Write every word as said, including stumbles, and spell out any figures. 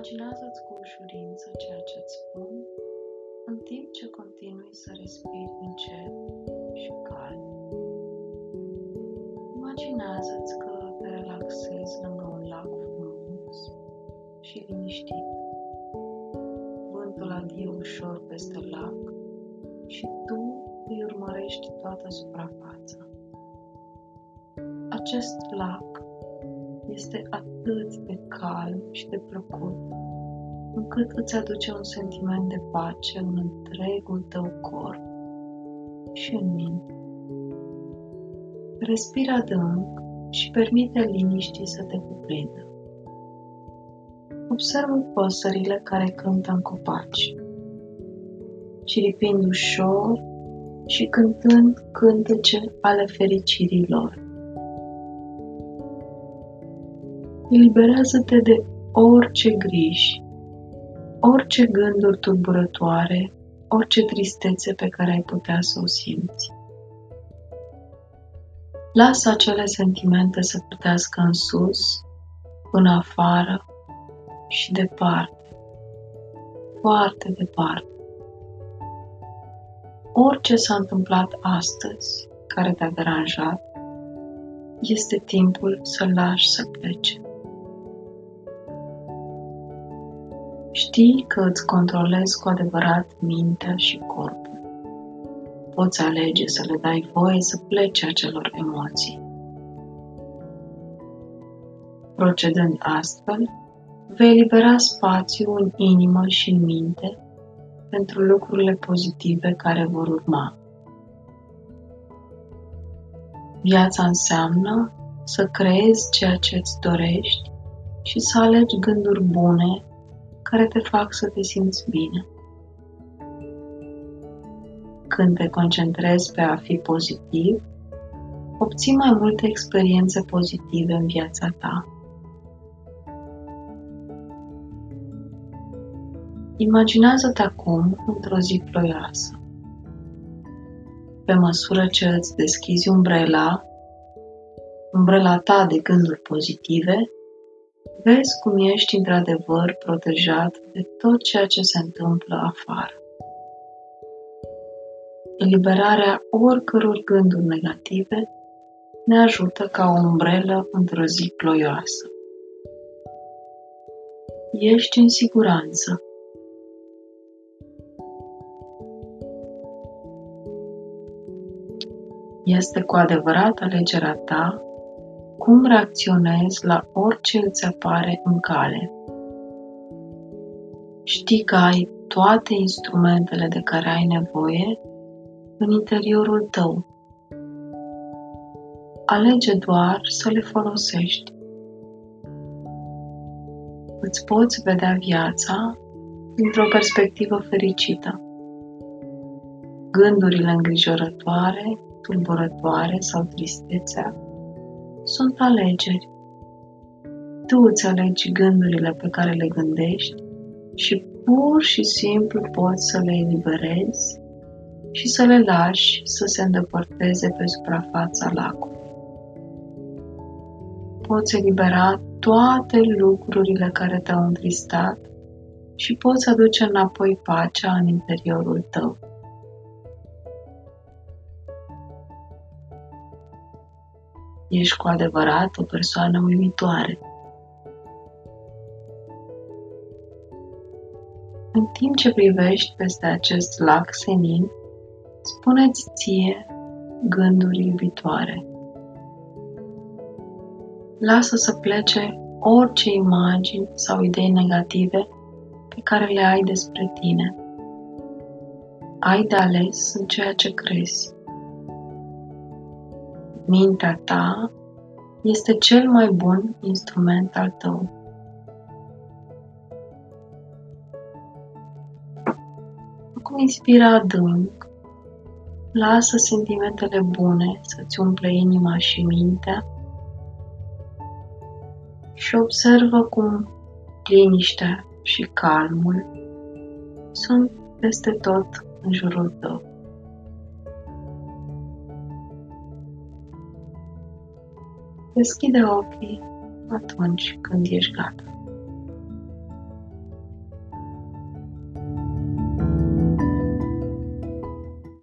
Imaginează-ți cu ușurință ceea ce-ți spun, în timp ce continui să respiri încet și calm. Imaginează-ți că te relaxezi lângă un lac frumos și liniștit. Vântul alie ușor peste lac și tu îi urmărești toată suprafața. Acest lac este atât de calm și de plăcut, încât îți aduce un sentiment de pace în întregul tău corp și în minte. Respira adânc și permite liniștii să te cuprindă. Observă păsările care cântă în copaci, ciripind ușor și cântând cântece ale fericirii lor. Eliberează-te de orice griji, orice gânduri tulburătoare, orice tristețe pe care ai putea să o simți. Lasă acele sentimente să plutească în sus, până afară și departe, foarte departe. Orice s-a întâmplat astăzi care te-a deranjat, este timpul să-l lași să plece. Știi că îți controlezi cu adevărat mintea și corpul. Poți alege să le dai voie să plece acelor emoții. Procedând astfel, vei elibera spațiu în inimă și în minte pentru lucrurile pozitive care vor urma. Viața înseamnă să creezi ceea ce îți dorești și să alegi gânduri bune care te fac să te simți bine. Când te concentrezi pe a fi pozitiv, obții mai multe experiențe pozitive în viața ta. Imaginează-te acum într-o zi ploioasă. Pe măsură ce îți deschizi umbrela, umbrela ta de gânduri pozitive, vezi cum ești într-adevăr protejat de tot ceea ce se întâmplă afară. Eliberarea oricăror gânduri negative ne ajută ca o umbrelă într-o zi ploioasă. Ești în siguranță. Este cu adevărat alegerea ta cum reacționezi la orice îți apare în cale. Știi că ai toate instrumentele de care ai nevoie în interiorul tău. Alege doar să le folosești. Îți poți vedea viața dintr-o perspectivă fericită. Gândurile îngrijorătoare, tulburătoare sau tristețea sunt alegeri. Tu îți alegi gândurile pe care le gândești și pur și simplu poți să le eliberezi și să le lași să se îndepărteze pe suprafața lacului. Poți elibera toate lucrurile care te-au întristat și poți aduce înapoi pacea în interiorul tău. Ești cu adevărat o persoană uimitoare. În timp ce privești peste acest lac senin, spune-ți ție gânduri iubitoare. Lasă să plece orice imagini sau idei negative pe care le ai despre tine. Ai de ales în ceea ce crezi. Mintea ta este cel mai bun instrument al tău. Acum inspira adânc, lasă sentimentele bune să-ți umple inima și mintea și observă cum liniștea și calmul sunt peste tot în jurul tău. Deschide ochii atunci când ești gata.